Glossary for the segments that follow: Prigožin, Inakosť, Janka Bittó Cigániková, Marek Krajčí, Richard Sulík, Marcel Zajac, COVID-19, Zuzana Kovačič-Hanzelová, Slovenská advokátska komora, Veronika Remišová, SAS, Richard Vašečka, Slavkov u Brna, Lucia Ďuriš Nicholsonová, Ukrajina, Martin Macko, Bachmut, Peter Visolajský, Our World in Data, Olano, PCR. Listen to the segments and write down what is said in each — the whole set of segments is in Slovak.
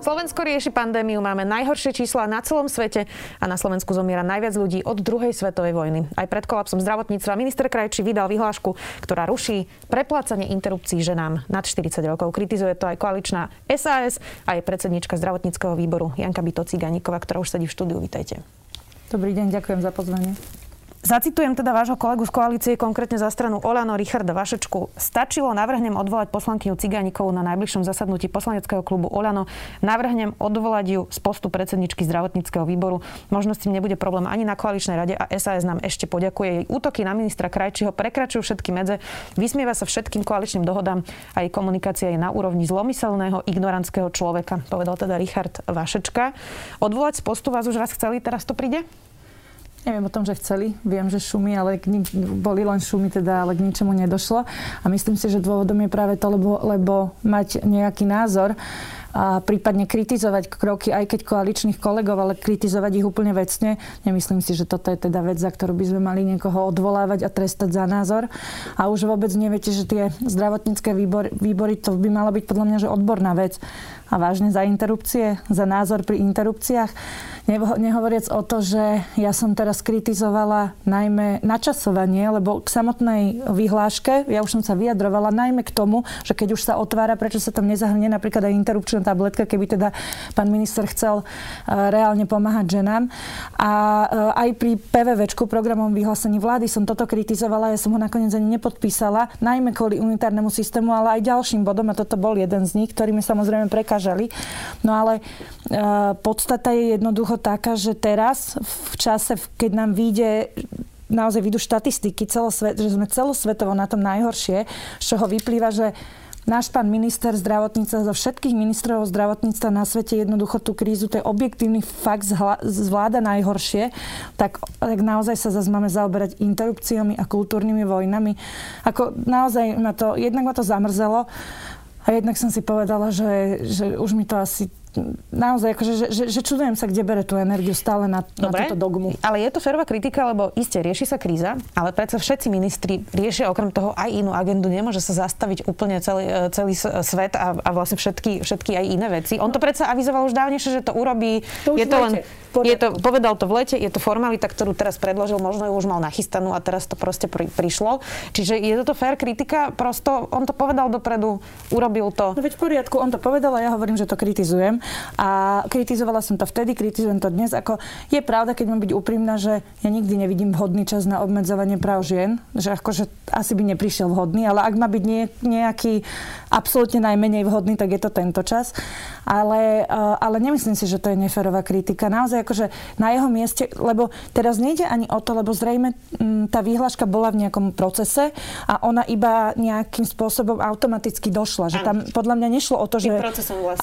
Slovensko rieši pandémiu, máme najhoršie čísla na celom svete a na Slovensku zomiera najviac ľudí od druhej svetovej vojny. Aj pred kolapsom zdravotníctva minister Krajčí vydal vyhlášku, ktorá ruší preplácanie interrupcií ženám nad 40 rokov. Kritizuje to aj koaličná SAS a aj predsedníčka zdravotníckeho výboru Janka Bittó Cigániková, ktorá už sedí v štúdiu. Vítajte. Dobrý deň, ďakujem za pozvanie. Zacitujem teda vášho kolegu z koalície, konkrétne za stranu Olano Richarda Vašečku. Stačilo, navrhnem odvolať poslankyňu Cigánikovú na najbližšom zasadnutí poslaneckého klubu Olano. Navrhnem odvolať ju z postu predsedničky zdravotníckeho výboru. Možno s tým nebude problém ani na koaličnej rade a SAS nám ešte poďakuje. Jej útoky na ministra Krajčího prekračujú všetky medze. Vysmieva sa všetkým koaličným dohodám a jej komunikácia je na úrovni zlomyselného ignorantského človeka, povedal teda Richard Vašečka. Odvolať z postu vás už raz chceli, teraz to príde? Neviem o tom, že chceli. Viem, že šumy, ale boli len šumy, teda, ale k ničemu nedošlo. A myslím si, že dôvodom je práve to, lebo mať nejaký názor a prípadne kritizovať kroky aj keď koaličných kolegov, ale kritizovať ich úplne vecne. Nemyslím si, že toto je teda vec, za ktorú by sme mali niekoho odvolávať a trestať za názor. A už vôbec neviete, že tie zdravotnícke výbory, to by mala byť podľa mňa že odborná vec. A vážne za interrupcie, za názor pri interrupciách. Nehovoriac o to, že ja som teraz kritizovala najmä načasovanie, lebo k samotnej vyhláške, ja už som sa vyjadrovala najmä k tomu, že keď už sa otvára, prečo sa tam nezahrnie napríklad aj interrupčná tabletka, keby teda pán minister chcel reálne pomáhať ženám. A aj pri PVVčku, programovom vyhlásení vlády, som toto kritizovala, ja som ho nakoniec ani nepodpísala, najmä kvôli unitárnemu systému, ale aj ďalším bodom, a toto bol jeden z nich, ktorý mi samozrejme prekážali. No ale podstata je jednoducho taká, že teraz, v čase, keď nám vyjde naozaj vyjdú štatistiky, že sme celosvetovo na tom najhoršie, z čoho vyplýva, že náš pán minister zdravotníctva zo všetkých ministrov zdravotníctva na svete jednoducho tú krízu, to je objektívny fakt, zvláda najhoršie, tak naozaj sa zase máme zaoberať interrupciami a kultúrnymi vojnami. Ako naozaj ma to zamrzelo a jednak som si povedala, že už mi to asi naozaj, akože, že čudujem sa, kde bere tú energiu stále na túto dogmu. Ale je to férová kritika, lebo iste rieši sa kríza, ale predsa všetci ministri riešia okrem toho aj inú agendu. Nemôže sa zastaviť úplne celý svet a vlastne všetky aj iné veci. On to predsa avizoval už dávnejšie, že to urobí. To je to len, povedal to v lete, je to formalita, ktorú teraz predložil, možno ju už mal nachystanú a teraz to proste prišlo. Čiže je toto fér kritika, prosto on to povedal dopredu, urobil to. No veď v poriadku, on to povedal a ja hovorím, že to kritizujem. A kritizovala som to vtedy, kritizujem to dnes. Ako je pravda, keď mám byť úprimná, že ja nikdy nevidím vhodný čas na obmedzovanie práv žien, že akože asi by neprišiel vhodný, ale ak má byť nejaký absolútne najmenej vhodný, tak je to tento čas. Ale nemyslím si, že to je neférová kritika. Naozaj akože na jeho mieste, lebo teraz nejde ani o to, lebo zrejme tá výhláška bola v nejakom procese a ona iba nejakým spôsobom automaticky došla. Že tam podľa mňa nešlo o to, že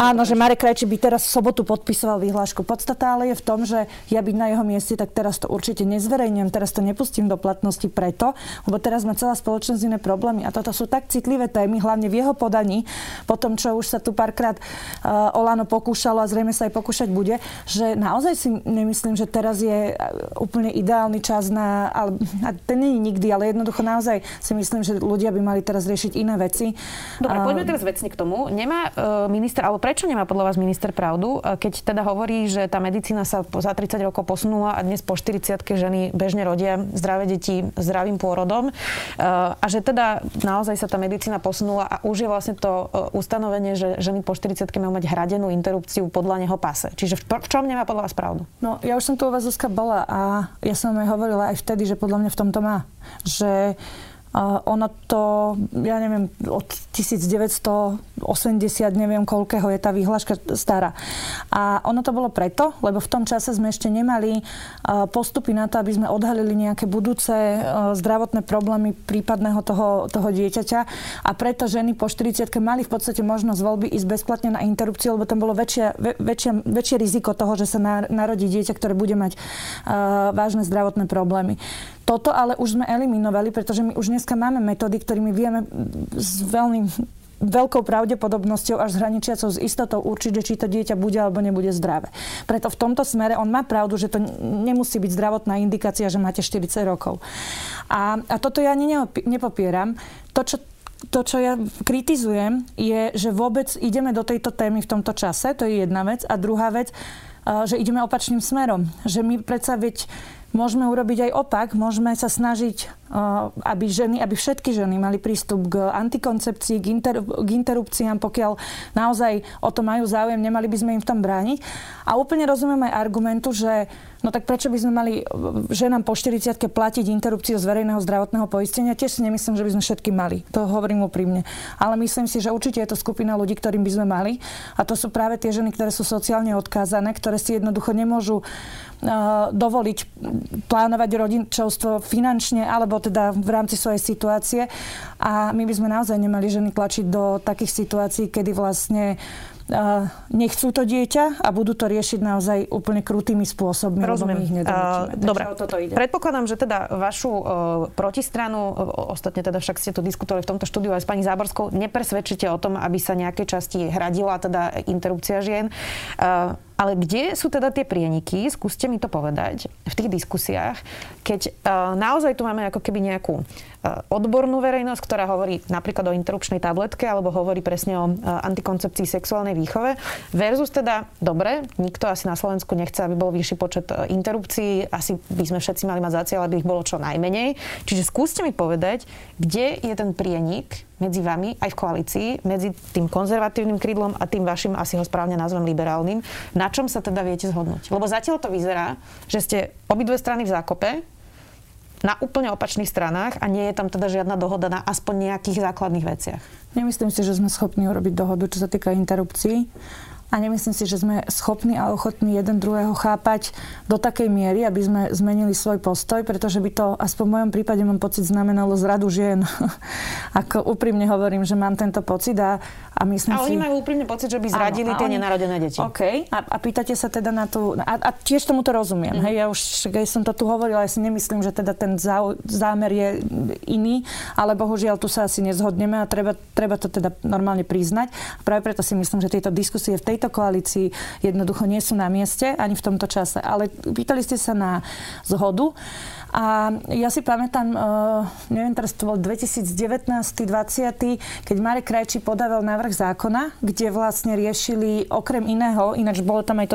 áno, že Marek Krajčí by teraz v sobotu podpisoval výhlášku. Podstata ale je v tom, že ja byť na jeho mieste, tak teraz to určite nezverejňujem, teraz to nepustím do platnosti preto, lebo teraz má celá spoločnosť iné problémy a toto sú tak citlivé témy, hlavne v jeho podaní, po tom, čo už sa tu párkrát Olano pokúšalo a zrejme sa aj pokúšať bude, že naozaj si nemyslím, že teraz je úplne ideálny čas na, a ten nie je nikdy, ale jednoducho naozaj si myslím, že ľudia by mali teraz riešiť iné veci. Dobre, poďme teraz vecne k tomu. Nemá minister, alebo prečo nemá podľa vás minister pravdu, keď teda hovorí, že tá medicína sa za 30 rokov posunula a dnes po 40-ke ženy bežne rodia zdravé deti zdravým pôrodom a že teda naozaj sa tá medicína posunula a už je vlastne to ustanovenie, že ženy po 40-ke majú mať hradenú interrupciu podľa neho pase. Čiže v čom nemá podľa vás pravdu? No, ja už som tu u vás, Zuzka, bola a ja som aj hovorila aj vtedy, že podľa mňa v tomto má. Že ono to, ja neviem, od 1980, neviem koľkého je tá výhláška stará. A ono to bolo preto, lebo v tom čase sme ešte nemali postupy na to, aby sme odhalili nejaké budúce zdravotné problémy prípadného toho dieťaťa. A preto ženy po 40-ke mali v podstate možnosť voľby ísť bezplatne na interrupciu, lebo tam bolo väčšie riziko toho, že sa narodí dieťa, ktoré bude mať vážne zdravotné problémy. Toto ale už sme eliminovali, pretože my už dneska máme metódy, ktorými vieme s veľmi veľkou pravdepodobnosťou až hraničiacou s istotou určiť, či to dieťa bude alebo nebude zdravé. Preto v tomto smere on má pravdu, že to nemusí byť zdravotná indikácia, že máte 40 rokov. A toto ja ani nepopieram. To, čo ja kritizujem, je, že vôbec ideme do tejto témy v tomto čase, to je jedna vec. A druhá vec, že ideme opačným smerom. Že my predsa môžeme urobiť aj opak, môžeme sa snažiť, aby všetky ženy mali prístup k antikoncepcii, k interrupciám, pokiaľ naozaj o to majú záujem, nemali by sme im v tom brániť. A úplne rozumiem aj argumentu, že no tak prečo by sme mali ženám po 40-ke platiť interrupciu z verejného zdravotného poistenia? Tiež si nemyslím, že by sme všetky mali. To hovorím úprimne. Ale myslím si, že určite je to skupina ľudí, ktorým by sme mali. A to sú práve tie ženy, ktoré sú sociálne odkázané, ktoré si jednoducho nemôžu dovoliť plánovať rodičovstvo finančne alebo teda v rámci svojej situácie. A my by sme naozaj nemali ženy tlačiť do takých situácií, kedy vlastne nechcú to dieťa a budú to riešiť naozaj úplne krutými spôsobmi. Rozumiem. Dobre. Predpokladám, že teda vašu protistranu, ostatne teda však ste tu diskutovali v tomto štúdiu aj s pani Záborskou, nepresvedčíte o tom, aby sa nejaké časti hradila teda interrupcia žien. Ale kde sú teda tie prieniky? Skúste mi to povedať v tých diskusiách, keď naozaj tu máme ako keby nejakú odbornú verejnosť, ktorá hovorí napríklad o interrupčnej tabletke alebo hovorí presne o antikoncepcii sexuálnej výchove versus teda, dobre, nikto asi na Slovensku nechce, aby bol vyšší počet interrupcií, asi by sme všetci mali mať za cieľ, aby ich bolo čo najmenej. Čiže skúste mi povedať, kde je ten prienik medzi vami, aj v koalícii, medzi tým konzervatívnym krídlom a tým vašim, asi ho správne nazvem, liberálnym. Na čom sa teda viete zhodnúť? Lebo zatiaľ to vyzerá, že ste obidve strany v zákope, na úplne opačných stranách a nie je tam teda žiadna dohoda na aspoň nejakých základných veciach. Nemyslím si, že sme schopní urobiť dohodu, čo sa týka interrupcií. A nemyslím si, že sme schopní a ochotní jeden druhého chápať do takej miery, aby sme zmenili svoj postoj, pretože by to, aspoň v mojom prípade, mám pocit, znamenalo zradu žien. Ako úprimne hovorím, že mám tento pocit a myslím si... A oni majú úprimne pocit, že by zradili tie nenarodené deti. OK. A pýtate sa teda na tú... A tiež tomu to rozumiem. Mm-hmm. Hej, ja už, keď som to tu hovorila, ja si nemyslím, že teda ten zámer je iný, ale bohužiaľ tu sa asi nezhodneme a treba to teda normálne priznať. A práve preto si myslím, že tieto diskusie v tejto koalícii jednoducho nie sú na mieste ani v tomto čase. Ale pýtali ste sa na zhodu a ja si pamätám, neviem, teraz to bol 2019-20, keď Marek Krajčí podával návrh zákona, kde vlastne riešili okrem iného, ináč bolo tam aj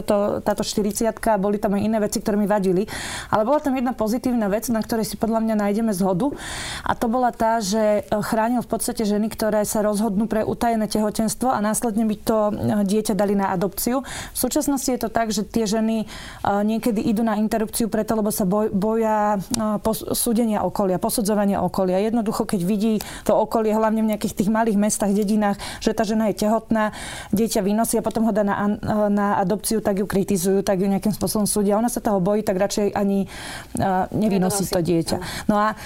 táto 40-ka, boli tam aj iné veci, ktoré mi vadili, ale bola tam jedna pozitívna vec, na ktorej si podľa mňa nájdeme zhodu a to bola tá, že chránil v podstate ženy, ktoré sa rozhodnú pre utajené tehotenstvo a následne by to dieťa dali na adopciu. V súčasnosti je to tak, že tie ženy niekedy idú na interrupciu preto, lebo sa boja posudzovania okolia. Jednoducho, keď vidí to okolie, hlavne v nejakých tých malých mestách, dedinách, že tá žena je tehotná, dieťa vynosí a potom ho dá na adopciu, tak ju kritizujú, tak ju nejakým spôsobom súdia. Ona sa toho bojí, tak radšej ani nevynosí to dieťa. No a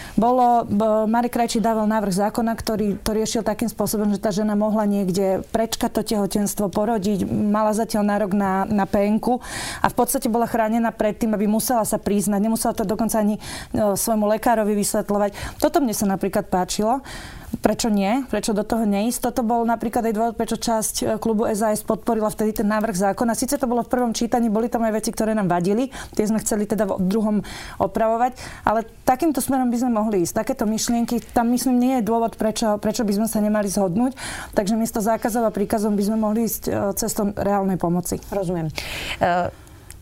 Marek Krajčí dával návrh zákona, ktorý to riešil takým spôsobom, že tá žena mohla niekde prečkať to tehotenstvo, porodiť, mala zatiaľ nárok na PN-ku a v podstate bola chránená pred tým, aby musela sa priznať, nemusela to dokonca ani svojmu lekárovi vysvetľovať. Toto mne sa napríklad páčilo. Prečo nie? Prečo do toho neísť? Toto bol napríklad aj dôvod, prečo časť klubu SAS podporila vtedy ten návrh zákona. Sice to bolo v prvom čítaní, boli tam aj veci, ktoré nám vadili, tie sme chceli teda v druhom opravovať, ale takýmto smerom by sme mohli ísť. Takéto myšlienky, tam myslím, nie je dôvod, prečo by sme sa nemali zhodnúť, takže miesto zákazov a príkazov by sme mohli ísť cestou reálnej pomoci. Rozumiem.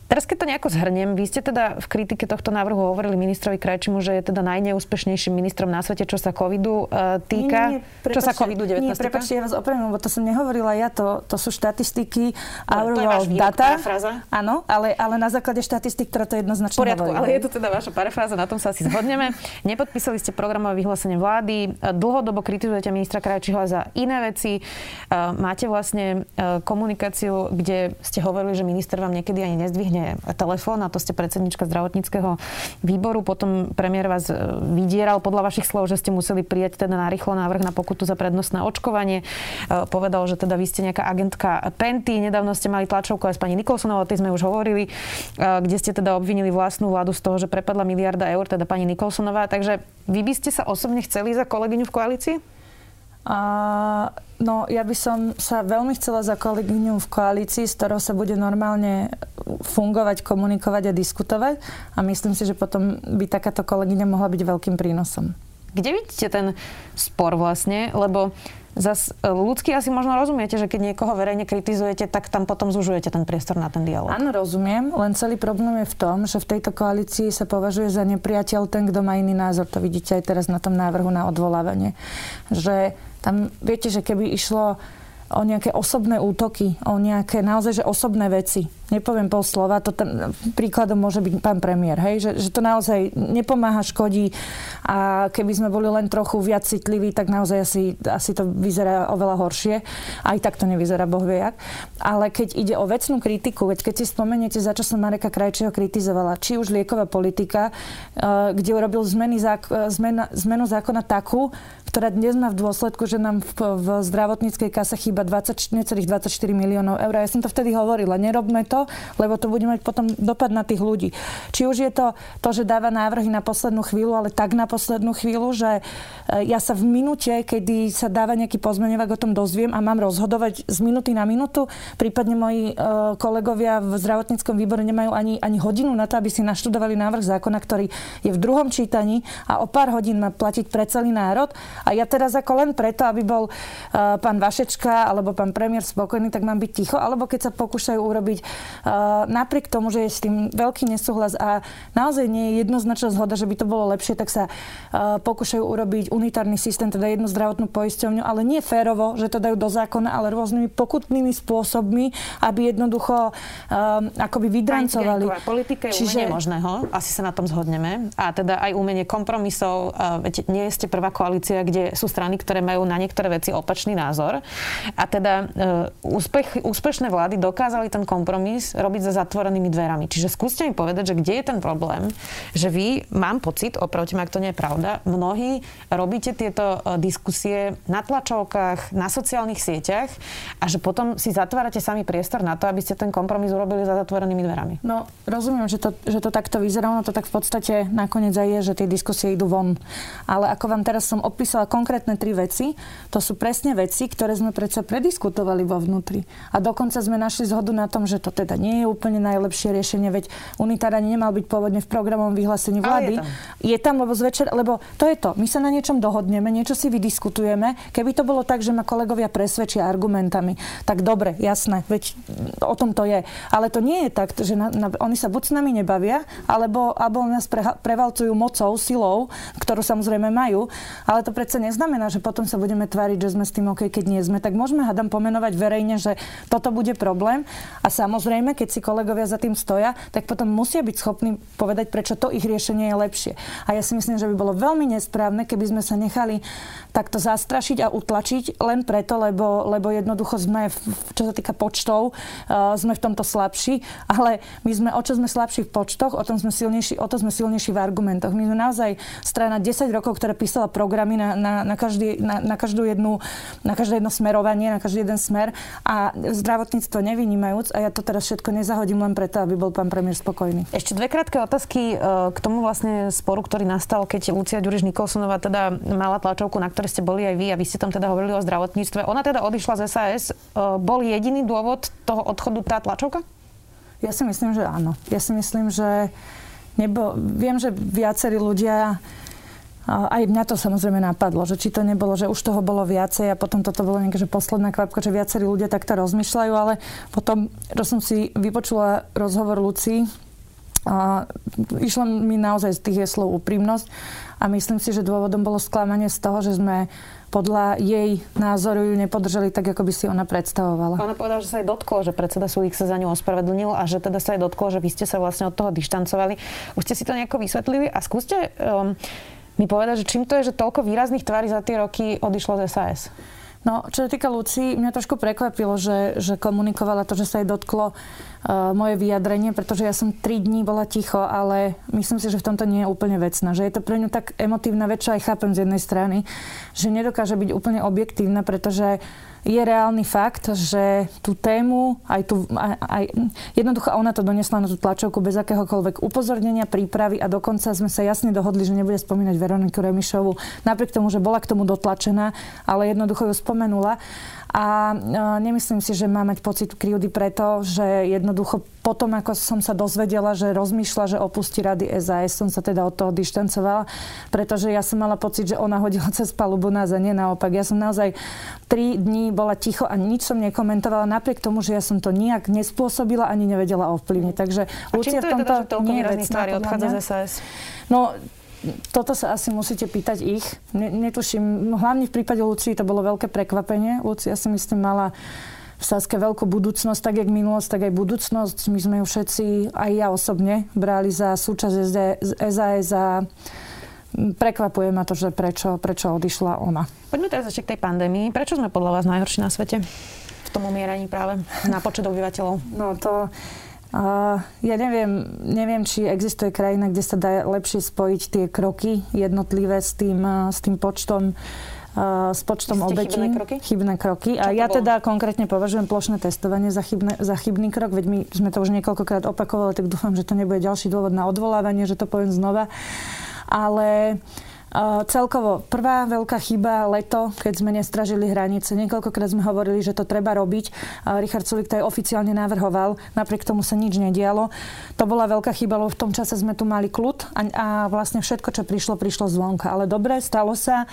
Teraz, keď to nejako zhrniem, vy ste teda v kritike tohto návrhu hovorili ministrovi Krajčimu, že je teda najneúspešnejším ministrom na svete, čo sa covidu týka. COVID-19 týka? Prepáčte, ja vás opravím, lebo to som nehovorila ja, to sú štatistiky, our world data. Áno, ale na základe štatistik, ktorá to jednoznačne hovorí. V poriadku, ale je to teda vaša parafráza, na tom sa asi zhodneme. Nepodpísali ste programové vyhlásenie vlády, dlhodobo kritizujete ministra Krajčího za iné veci. Máte vlastne komunikáciu, kde ste hovorili, že minister vám niekedy ani nezdvihne telefón, a to ste predsednička zdravotníckeho výboru. Potom premiér vás vydieral podľa vašich slov, že ste museli prijať teda narýchlo návrh na pokutu za prednostné očkovanie. Povedal, že teda vy ste nejaká agentka Penty. Nedávno ste mali tlačovku aj s pani Nicholsonovou, o tej sme už hovorili, kde ste teda obvinili vlastnú vládu z toho, že prepadla miliarda eur, teda pani Nicholsonová. Takže vy by ste sa osobne chceli za kolegyňu v koalícii? No, ja by som sa veľmi chcela za kolegyňu v koalícii, s ktorou sa bude normálne fungovať, komunikovať a diskutovať. A myslím si, že potom by takáto kolegyňa mohla byť veľkým prínosom. Kde vidíte ten spor vlastne? Lebo zas ľudsky asi možno rozumiete, že keď niekoho verejne kritizujete, tak tam potom zužujete ten priestor na ten dialog. Áno, rozumiem, len celý problém je v tom, že v tejto koalícii sa považuje za nepriateľ ten, kto má iný názor. To vidíte aj teraz na tom návrhu na odvolávanie. Že tam, viete, že keby išlo o nejaké osobné útoky, o nejaké naozaj, že osobné veci. Nepoviem pol slova, to tam, príkladom môže byť pán premiér, hej? Že to naozaj nepomáha, škodí a keby sme boli len trochu viac citliví, tak naozaj asi to vyzerá oveľa horšie. Aj tak to nevyzerá, boh vie jak. Ale keď ide o vecnú kritiku, keď si spomeniete, za čo som Mareka Krajčího kritizovala, či už lieková politika, kde urobil zmenu zákona takú, ktorá dnes má v dôsledku, že nám v zdravotníckej kase chýba 24 miliónov eur. Ja som to vtedy hovorila, nerobme to, lebo to bude mať potom dopad na tých ľudí. Či už je to, že dáva návrhy na poslednú chvíľu, ale tak na poslednú chvíľu, že ja sa v minúte, kedy sa dáva nejaký pozmeňovák, o tom dozviem a mám rozhodovať z minúty na minútu, prípadne moji kolegovia v zdravotníckom výbore nemajú ani hodinu na to, aby si naštudovali návrh zákona, ktorý je v druhom čítaní a o pár hodín má platiť pre celý národ. A ja teraz ako len preto, aby bol pán Vašečka alebo pán premiér spokojný, tak mám byť ticho. Alebo keď sa pokúšajú urobiť napriek tomu, že je s tým veľký nesúhlas a naozaj nie je jednoznačná zhoda, že by to bolo lepšie, tak sa pokúšajú urobiť unitárny systém, teda jednu zdravotnú poisťovňu, ale nie férovo, že to dajú do zákona, ale rôznymi pokutnými spôsobmi, aby jednoducho akoby vydrancovali. Politika je umenie možného, asi sa na tom zhodneme. A teda aj umenie kompromisov, nie ste prvá koalícia, kde sú strany, ktoré majú na niektoré veci opačný názor. A teda úspešné vlády dokázali ten kompromis robiť za zatvorenými dverami. Čiže skúste mi povedať, že kde je ten problém, že vy, mám pocit, opravte ma, ak to nie je pravda, mnohí robíte tieto diskusie na tlačovkách, na sociálnych sieťach a že potom si zatvárate sami priestor na to, aby ste ten kompromis urobili za zatvorenými dverami. No, rozumiem, že to takto vyzerá, no to tak v podstate nakoniec aj je, že tie diskusie idú von. Ale ako vám teraz som opísala konkrétne 3 veci. To sú presne veci, ktoré sme predsa prediskutovali vo vnútri. A dokonca sme našli zhodu na tom, že to teda nie je úplne najlepšie riešenie, veď unitár ani nemal byť pôvodne v programovom vyhlásení vlády. Je tam, lebo zvečer, lebo to je to. My sa na niečom dohodneme, niečo si vydiskutujeme. Keby to bolo tak, že ma kolegovia presvedčia argumentami, tak dobre, jasné, veď o tom to je. Ale to nie je tak, že oni sa buď s nami nebavia, alebo nás prevalcujú mocou, silou, ktorú samozrejme majú, ale to predsa neznamená, že potom sa budeme tváriť, že sme s tým OK, keď nie sme. Tak môžeme, hádam, pomenovať verejne, že toto bude problém. A samozrejme, keď si kolegovia za tým stoja, tak potom musia byť schopní povedať, prečo to ich riešenie je lepšie. A ja si myslím, že by bolo veľmi nesprávne, keby sme sa nechali takto zastrašiť a utlačiť len preto, lebo jednoducho sme, čo sa týka počtov, sme v tomto slabší. Ale my sme, o čo sme slabší v počtoch, o to sme silnejší v argumentoch. My sme naozaj strana 10 rokov, ktorá písala programy na každé jedno smerovanie, na každý jeden smer a zdravotníctvo nevynímajúc a ja to teraz všetko nezahodím len preto, aby bol pán premiér spokojný. Ešte 2 krátke otázky k tomu vlastne sporu, ktorý nastal, keď Lucia Ďuriš Nicholsonová teda mala tlačovku, na ktorej ste boli aj vy a vy ste tam teda hovorili o zdravotníctve. Ona teda odišla z SAS. Bol jediný dôvod toho odchodu tá tlačovka? Ja si myslím, že áno. Ja si myslím, že viem, že viacerí ľudia. Aj mňa to samozrejme napadlo, že či to nebolo, že už toho bolo viacej a potom toto bolo nejaká posledná kvapka, že viacerí ľudia takto rozmýšľajú, ale potom, čo som si vypočula rozhovor Lucii, išlo mi naozaj z tých jej slov úprimnosť a myslím si, že dôvodom bolo sklamanie z toho, že sme podľa jej názoru ju nepodržali tak, ako by si ona predstavovala. Ona povedala, že sa jej dotklo, že predseda Sulík sa za ňu ospravedlnil a že teda sa jej dotklo, že vy ste sa vlastne od toho dištancovali. Už ste si to nejako vysvetlili a skúste mi povedať, že čím to je, že toľko výrazných tvári za tie roky odišlo z SAS? No, čo sa týka Lucii, mňa trošku prekvapilo, že komunikovala to, že sa jej dotklo moje vyjadrenie, pretože ja som 3 dní bola ticho, ale myslím si, že v tomto nie je úplne vecná. Že je to pre ňu tak emotívna vec, čo aj chápem z jednej strany, že nedokáže byť úplne objektívna, pretože je reálny fakt, že tú tému, jednoducho ona to donesla na tú tlačovku bez akéhokoľvek upozornenia, prípravy a dokonca sme sa jasne dohodli, že nebude spomínať Veroniku Remišovu, napriek tomu, že bola k tomu dotlačená, ale jednoducho ju spomenula. A nemyslím si, že má mať pocit krivdy preto, že jednoducho potom, ako som sa dozvedela, že rozmýšľa, že opustí rady SAS, som sa teda od toho dištancovala, pretože ja som mala pocit, že ona hodila cez palubu nás a nie naopak. Ja som naozaj 3 dní bola ticho a nič som nekomentovala, napriek tomu, že ja som to nijak nespôsobila ani nevedela ovplyvniť. Takže Lucia v tomto nie je vecná. A čím to je teda, že toľko výrazných tvári odchádza z SAS? No, toto sa asi musíte pýtať ich. Netuším. Hlavne v prípade Lucii to bolo veľké prekvapenie. Lucia si myslím mala v Saske veľkú budúcnosť, tak jak minulosť, tak aj budúcnosť. My sme ju všetci, aj ja osobne, brali za súčasť SAS a prekvapuje ma to, že prečo odišla ona. Poďme teraz ešte k tej pandémii. Prečo sme podľa vás najhorší na svete? V tom umieraní práve na počet obyvateľov. No to... ja neviem, či existuje krajina, kde sa dá lepšie spojiť tie kroky jednotlivé s tým počtom obetí. Chybné kroky. A ja teda konkrétne považujem plošné testovanie za chybný krok, veď my sme to už niekoľkokrát opakovali, tak dúfam, že to nebude ďalší dôvod na odvolávanie, že to poviem znova. Ale... celkovo prvá veľká chyba leto, keď sme nestražili hranice. Niekoľkokrát sme hovorili, že to treba robiť. Richard Sulík to aj oficiálne navrhoval. Napriek tomu sa nič nedialo. To bola veľká chyba, lebo v tom čase sme tu mali kľud a vlastne všetko, čo prišlo zvonka. Ale dobre, stalo sa.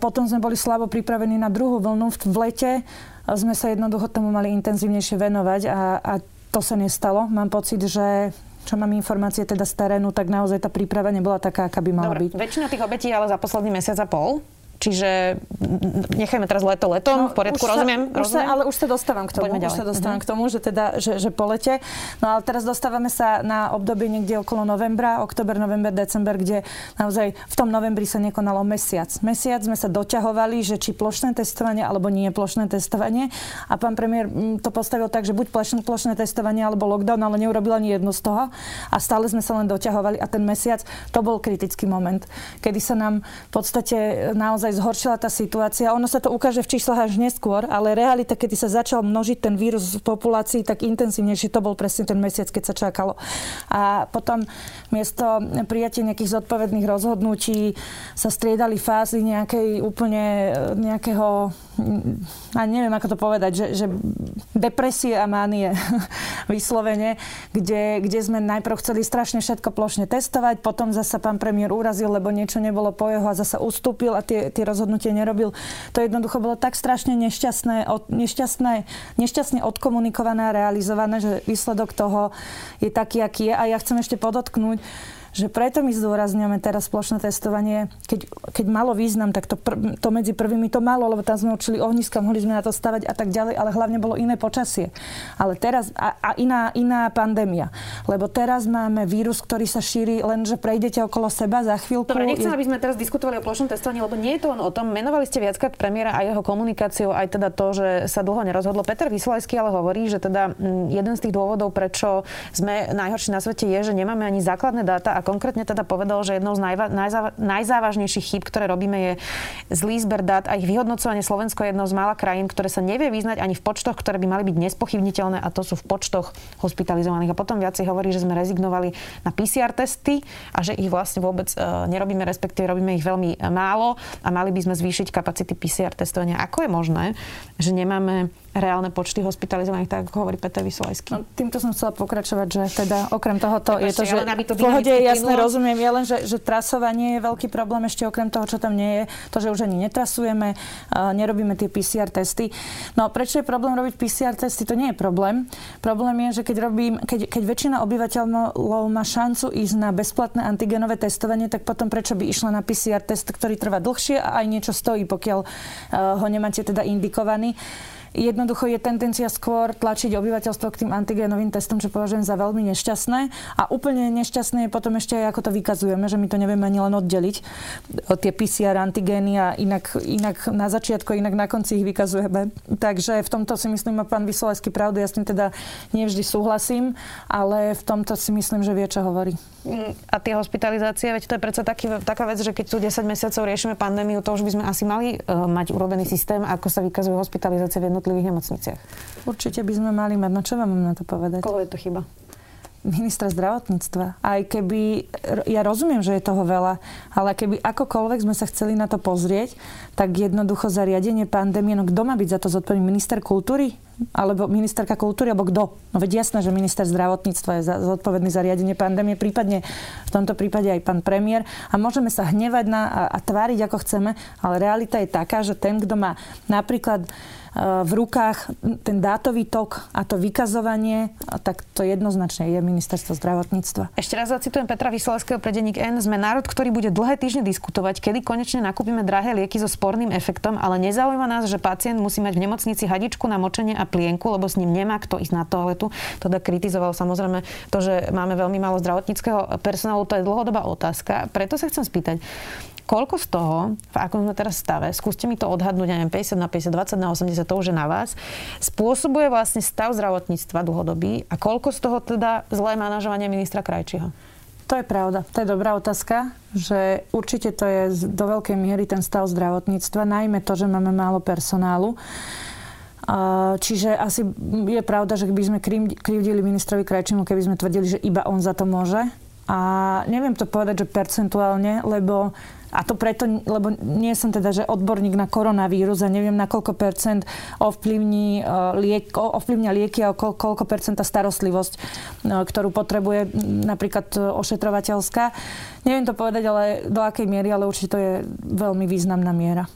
Potom sme boli slabo pripravení na druhú vlnu v lete. Sme sa jednoducho tomu mali intenzívnejšie venovať a to sa nestalo. Mám pocit, že... čo mám informácie teda z terénu, tak naozaj tá príprava nebola taká, aká by mala byť. Väčšina tých obetí ale za posledný mesiac a pol. Čiže nechajme teraz letom, no, v poriadku, rozumiem. Ale už sa dostávam k tomu, k tomu, že teda, že po lete. No ale teraz dostávame sa na obdobie niekde okolo novembra, október, november, december, kde naozaj v tom novembri sa nekonalo mesiac. Mesiac sme sa doťahovali, že či plošné testovanie, alebo nie plošné testovanie. A pán premiér to postavil tak, že buď plošné testovanie, alebo lockdown, ale neurobil ani jedno z toho. A stále sme sa len doťahovali a ten mesiac, to bol kritický moment, kedy sa nám v podstate naozaj zhoršila tá situácia. Ono sa to ukáže v číslach až neskôr, ale realita, kedy sa začal množiť ten vírus v populácii tak intenzívnejšie, to bol presne ten mesiac, keď sa čakalo. A potom miesto prijatia nejakých zodpovedných rozhodnutí sa striedali fázy nejakej úplne nejakého, a neviem ako to povedať, že depresie a mánie vyslovene, kde sme najprv chceli strašne všetko plošne testovať, potom zasa pán premiér urazil, lebo niečo nebolo po jeho a zasa ustúpil a tie rozhodnutie nerobil. To jednoducho bolo tak strašne nešťastne odkomunikované a realizované, že výsledok toho je taký, aký je. A ja chcem ešte podotknúť, že preto my zdôrazňujeme teraz plošné testovanie, keď malo význam, tak to medzi prvými to malo, lebo tam sme učili ohniska, mohli sme na to stavať a tak ďalej, ale hlavne bolo iné počasie. Ale teraz a iná pandémia, lebo teraz máme vírus, ktorý sa šíri, lenže prejdete okolo seba za chvíľku. Dobre, nechcem, aby sme teraz diskutovali o plošnom testovaní, lebo nie je to len o tom. Menovali ste viackrát premiéra a jeho komunikáciu, aj teda to, že sa dlho nerozhodlo. Peter Visolajský ale hovorí, že teda jeden z tých dôvodov, prečo sme najhorší na svete, je, že nemáme ani základné dáta. Konkrétne teda povedal, že jednou z najzávažnejších chýb, ktoré robíme, je zlý zber dát a ich vyhodnocovanie. Slovensko je jednou z mála krajín, ktoré sa nevie vyznať ani v počtoch, ktoré by mali byť nespochybniteľné, a to sú v počtoch hospitalizovaných. A potom viacej hovorí, že sme rezignovali na PCR testy a že ich vlastne vôbec nerobíme, respektíve robíme ich veľmi málo a mali by sme zvýšiť kapacity PCR testovania. Ako je možné, že nemáme reálne počty hospitalizovaných, tak ako hovorí Peter Visolajský? No, týmto som chcela pokračovať, že teda okrem tohoto je to, že v pohode je jasné, rozumiem, je len, že trasovanie je veľký problém, ešte okrem toho, čo tam nie je, to, že už ani netrasujeme, nerobíme tie PCR testy. No prečo je problém robiť PCR testy? To nie je problém. Problém je, že keď väčšina obyvateľov má šancu ísť na bezplatné antigenové testovanie, tak potom prečo by išla na PCR test, ktorý trvá dlhšie a aj niečo stojí, pokiaľ ho nemáte teda indikovaný. Jednoducho je tendencia skôr tlačiť obyvateľstvo k tým antigénovým testom, čo považujem za veľmi nešťastné. A úplne nešťastné je potom ešte aj, ako to vykazujeme, že my to nevieme ani len oddeliť. Tie PCR antigény a inak na začiatku, inak na konci ich vykazujeme. Takže v tomto si myslím, a pán Visolajský pravdu, ja s tým teda nevždy súhlasím, ale v tomto si myslím, že vie, čo hovorí. A tie hospitalizácie, veď to je predsa taká vec, že keď tu 10 mesiacov riešime pandémiu, to už by sme asi mali mať urobený systém, ako sa vykazujú hospitalizácie v jednotlivých nemocniciach. Určite by sme mali mať. No čo vám mám na to povedať? Koho je to chyba? Ministra zdravotníctva. Aj keby, ja rozumiem, že je toho veľa, ale keby akokoľvek sme sa chceli na to pozrieť, tak jednoducho za riadenie pandémie, no kto má byť za to zodpovedný? Minister kultúry? Alebo ministerka kultúry, alebo kto? No veď jasné, že minister zdravotníctva je zodpovedný za riadenie pandémie, prípadne v tomto prípade aj pán premiér. A môžeme sa hnevať a tváriť, ako chceme, ale realita je taká, že ten, kto má napríklad v rukách ten dátový tok a to vykazovanie, tak to jednoznačne je ministerstvo zdravotníctva. Ešte raz zacitujem Petra Visolajského pre denník N. Sme národ, ktorý bude dlhé týždne diskutovať, kedy konečne nakúpime drahé lieky so sporným efektom, ale nezaujíma nás, že pacient musí mať v nemocnici hadičku na močenie a plienku, lebo s ním nemá kto ísť na toaletu. Teda kritizoval samozrejme to, že máme veľmi málo zdravotníckeho personálu, to je dlhodobá otázka. Preto sa chcem spýtať, koľko z toho, v akom sme teraz stave, skúste mi to odhadnúť, neviem, 50 na 50, 20 na 80, to už je na vás, spôsobuje vlastne stav zdravotníctva dlhodobý a koľko z toho teda zlé manažovanie ministra Krajčího? To je pravda. To je dobrá otázka, že určite to je do veľkej miery ten stav zdravotníctva, najmä to, že máme málo personálu. Čiže asi je pravda, že by sme krivdili ministrovi Krajčímu, keby sme tvrdili, že iba on za to môže. A neviem to povedať, že percentuálne, lebo a to preto, lebo nie som teda, že odborník na koronavírus a neviem, na koľko percent ovplyvňa lieky a koľko percent tá starostlivosť, ktorú potrebuje napríklad ošetrovateľská. Neviem to povedať, ale do akej miery, ale určite to je veľmi významná miera.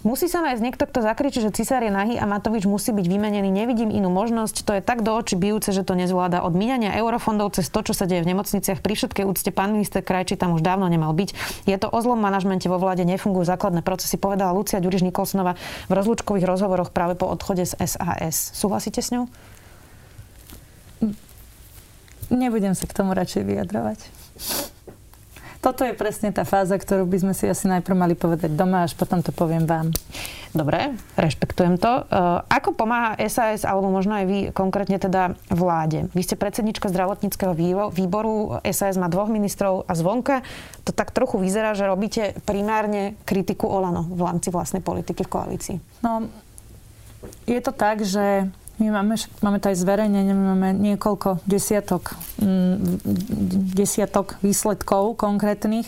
Musí sa nájsť niekto, kto zakričí, že Cisár je nahý a Matovič musí byť vymenený. Nevidím inú možnosť. To je tak do očí bijúce, že to nezvláda. Od míňania eurofondov cez to, čo sa deje v nemocniciach, pri všetkej úcte pán minister Krajčí tam už dávno nemal byť. Je to o zlom manažmente vo vláde, nefungujú základné procesy, povedala Lucia Ďuriš Nicholsonová v rozlúčkových rozhovoroch práve po odchode z SAS. Súhlasíte s ňou? Nebudem sa k tomu radšej vyjadrovať. Toto je presne tá fáza, ktorú by sme si asi najprv mali povedať doma, až potom to poviem vám. Dobre, rešpektujem to. Ako pomáha SAS, alebo možno aj vy konkrétne teda vláde? Vy ste predsednička zdravotníckeho výboru, SAS má 2 ministrov a zvonka to tak trochu vyzerá, že robíte primárne kritiku Olano v rámci vlastnej politiky v koalícii. No, je to tak, že my máme to aj zverejnenie, máme niekoľko desiatok výsledkov konkrétnych.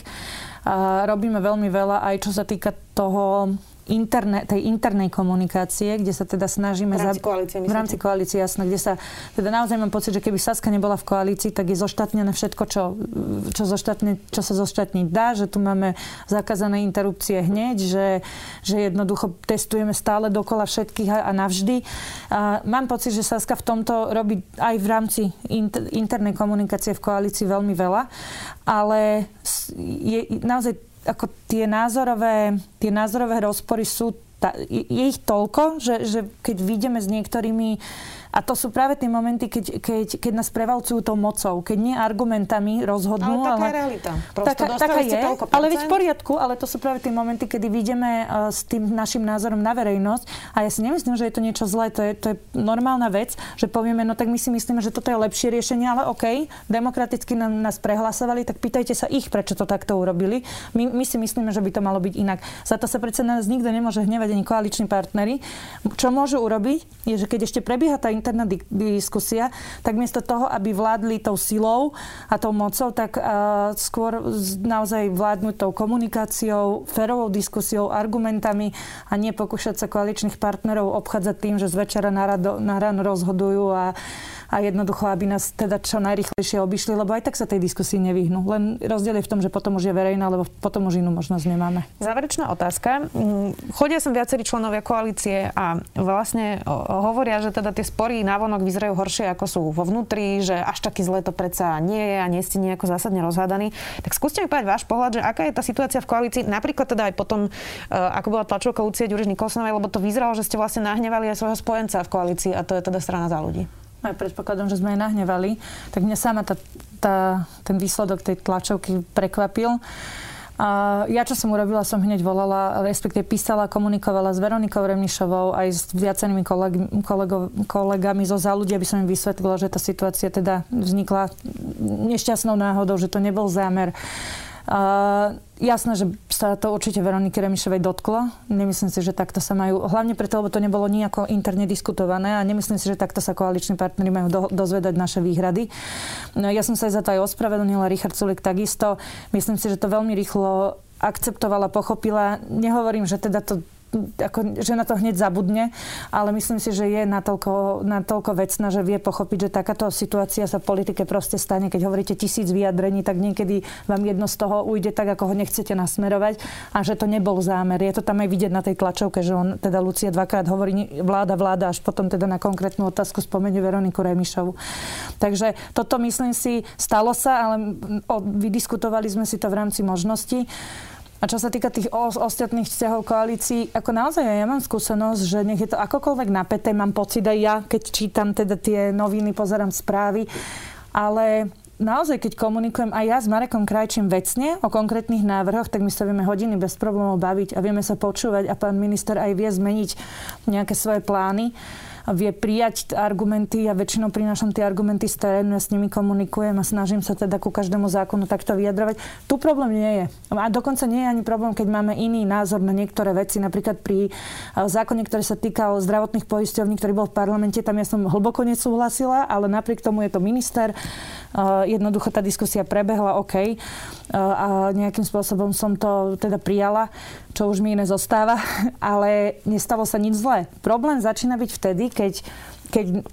Robíme veľmi veľa aj čo sa týka toho tej internej komunikácie, kde sa teda snažíme v rámci koalície, jasno, kde sa teda naozaj mám pocit, že keby Saska nebola v koalícii, tak je zoštatnené všetko, čo sa zoštatniť dá, že tu máme zakázané interrupcie hneď, že jednoducho testujeme stále dokola všetkých a navždy. A mám pocit, že Saska v tomto robí aj v rámci internej komunikácie v koalícii veľmi veľa, ale je naozaj ako tie názorové rozpory sú, je ich toľko, že keď vidíme s niektorými, a to sú práve tie momenty, keď nás prevalcujú tou mocou, keď nie argumentami rozhodnú. Ale taká je realita. Taká je, ale veď v poriadku, ale to sú práve tie momenty, kedy vyjdeme s tým našim názorom na verejnosť a ja si nemyslím, že je to niečo zlé, to je normálna vec, že povieme, no tak my si myslíme, že toto je lepšie riešenie, ale okej, demokraticky nás prehlasovali, tak pýtajte sa ich, prečo to takto urobili. My si myslíme, že by to malo byť inak. Za to sa predsa nás nikto nemôže hnevať ani koaliční partneri. Čo môžu urobiť, je, že keď ešte prebieha tá interná diskusia, tak miesto toho, aby vládli tou silou a tou mocou, tak skôr naozaj vládnu tou komunikáciou, férovou diskusiou, argumentami a nie pokúšať sa koaličných partnerov obchádzať tým, že z večera na ráno rozhodujú a a jednoducho, aby nás teda čo najrýchlejšie obišli, lebo aj tak sa tej diskusii nevyhnú. Len rozdiel je v tom, že potom už je verejná, lebo potom už inú možnosť nemáme. Záverečná otázka. Chodia sem viacerí členovia koalície a vlastne hovoria, že teda tie spory návonok vyzerajú horšie, ako sú vo vnútri, že až taký zle to predsa nie je a nie ste nejako zásadne rozhádaní. Tak skúste mi povedať váš pohľad, že aká je tá situácia v koalícii, napríklad teda aj potom, ako bola tlačovka Lucie Ďuriš Nicholsonovej, lebo to vyzeralo, že ste vlastne nahnevali aj svojho spojenca v koalícii, a to je teda Strana za ľudí. A predpokladom, že sme jej nahnevali, tak mňa sama ten výsledok tej tlačovky prekvapil. A ja, čo som urobila, som hneď volala, respektive písala, komunikovala s Veronikou Remišovou aj s viacerými kolegami zo Za ľudí, aby som im vysvetlila, že tá situácia teda vznikla nešťastnou náhodou, že to nebol zámer. Jasné, že sa to určite Veroniky Remišovej dotklo. Nemyslím si, že takto sa majú, hlavne preto, lebo to nebolo nejako interne diskutované a nemyslím si, že takto sa koaliční partneri majú dozvedať naše výhrady. No, ja som sa aj za to aj ospravedlnila, Richard Sulík takisto. Myslím si, že to veľmi rýchlo akceptovala, pochopila. Nehovorím, že teda to že na to hneď zabudne, ale myslím si, že je natoľko vecná, že vie pochopiť, že takáto situácia sa v politike proste stane. Keď hovoríte 1000 vyjadrení, tak niekedy vám jedno z toho ujde tak, ako ho nechcete nasmerovať a že to nebol zámer. Je to tam aj vidieť na tej tlačovke, že on, teda Lucia dvakrát hovorí vláda, až potom teda na konkrétnu otázku spomenie Veroniku Remišovu. Takže toto, myslím si, stalo sa, ale vydiskutovali sme si to v rámci možností. A čo sa týka tých ostatných vzťahov koalícií, ako naozaj ja mám skúsenosť, že nech je to akokoľvek napäté, mám pocit aj ja, keď čítam teda tie noviny, pozerám správy, ale naozaj, keď komunikujem aj ja s Marekom Krajčím vecne o konkrétnych návrhoch, tak my sa vieme hodiny bez problémov baviť a vieme sa počúvať a pán minister aj vie zmeniť nejaké svoje plány. Vie prijať argumenty, ja väčšinou prinášam tie argumenty z terénu, ja s nimi komunikujem a snažím sa teda ku každému zákonu takto vyjadrovať. Tu problém nie je. A dokonca nie je ani problém, keď máme iný názor na niektoré veci. Napríklad pri zákone, ktorý sa týkal zdravotných poisťovní, ktorý bol v parlamente, tam ja som hlboko nesúhlasila, ale napriek tomu je to minister. Jednoducho tá diskusia prebehla, OK. A nejakým spôsobom som to teda prijala, čo už mi iné zostáva, ale nestalo sa nič zlé. Problém začína byť vtedy,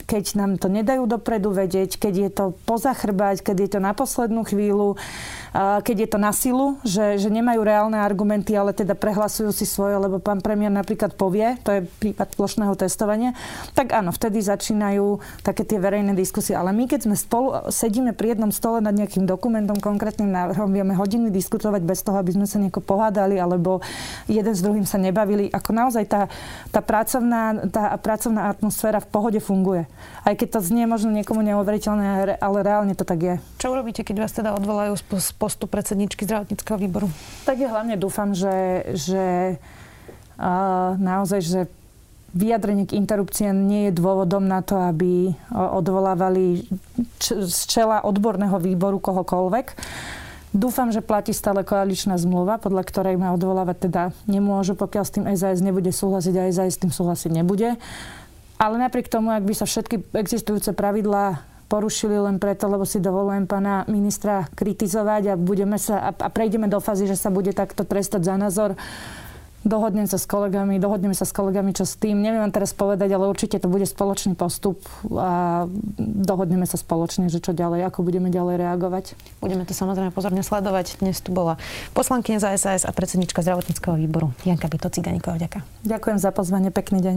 keď nám to nedajú dopredu vedieť, keď je to poza chrbať, keď je to na poslednú chvíľu, keď je to na silu, že nemajú reálne argumenty, ale teda prehlasujú si svoje, lebo pán premiér napríklad povie, to je prípad plošného testovania, tak áno, vtedy začínajú také tie verejné diskusie. Ale my, keď sme spolu sedíme pri jednom stole nad nejakým dokumentom, konkrétnym návrhom, vieme hodiny diskutovať bez toho, aby sme sa nejako pohádali, alebo jeden s druhým sa nebavili. Ako naozaj tá pracovná atmosféra v pohode funguje. Aj keď to znie možno niekomu neuveriteľné, ale reálne to tak je. Čo urobíte, keď vás teda odvolajú z postu predsedničky zdravotníckeho výboru? Tak ja hlavne dúfam, že naozaj, že vyjadrenie k interrupcie nie je dôvodom na to, aby odvolávali z čela odborného výboru kohokoľvek. Dúfam, že platí stále koaličná zmluva, podľa ktorej ma odvolávať teda nemôžu, pokiaľ s tým SAS nebude súhlasiť a SAS s tým súhlasiť nebude. Ale napriek tomu, ak by sa všetky existujúce pravidlá porušili len preto, lebo si dovolujem pána ministra kritizovať a prejdeme do fázy, že sa bude takto trestať za názor, dohodneme sa s kolegami, čo s tým. Neviem vám teraz povedať, ale určite to bude spoločný postup a dohodneme sa spoločne, že čo ďalej, ako budeme ďalej reagovať. Budeme to samozrejme pozorne sledovať. Dnes tu bola poslankyňa za SAS a predsednička zdravotníckeho výboru Janka Bittó Cigániková. Ďakujem za pozvanie. Pekný deň.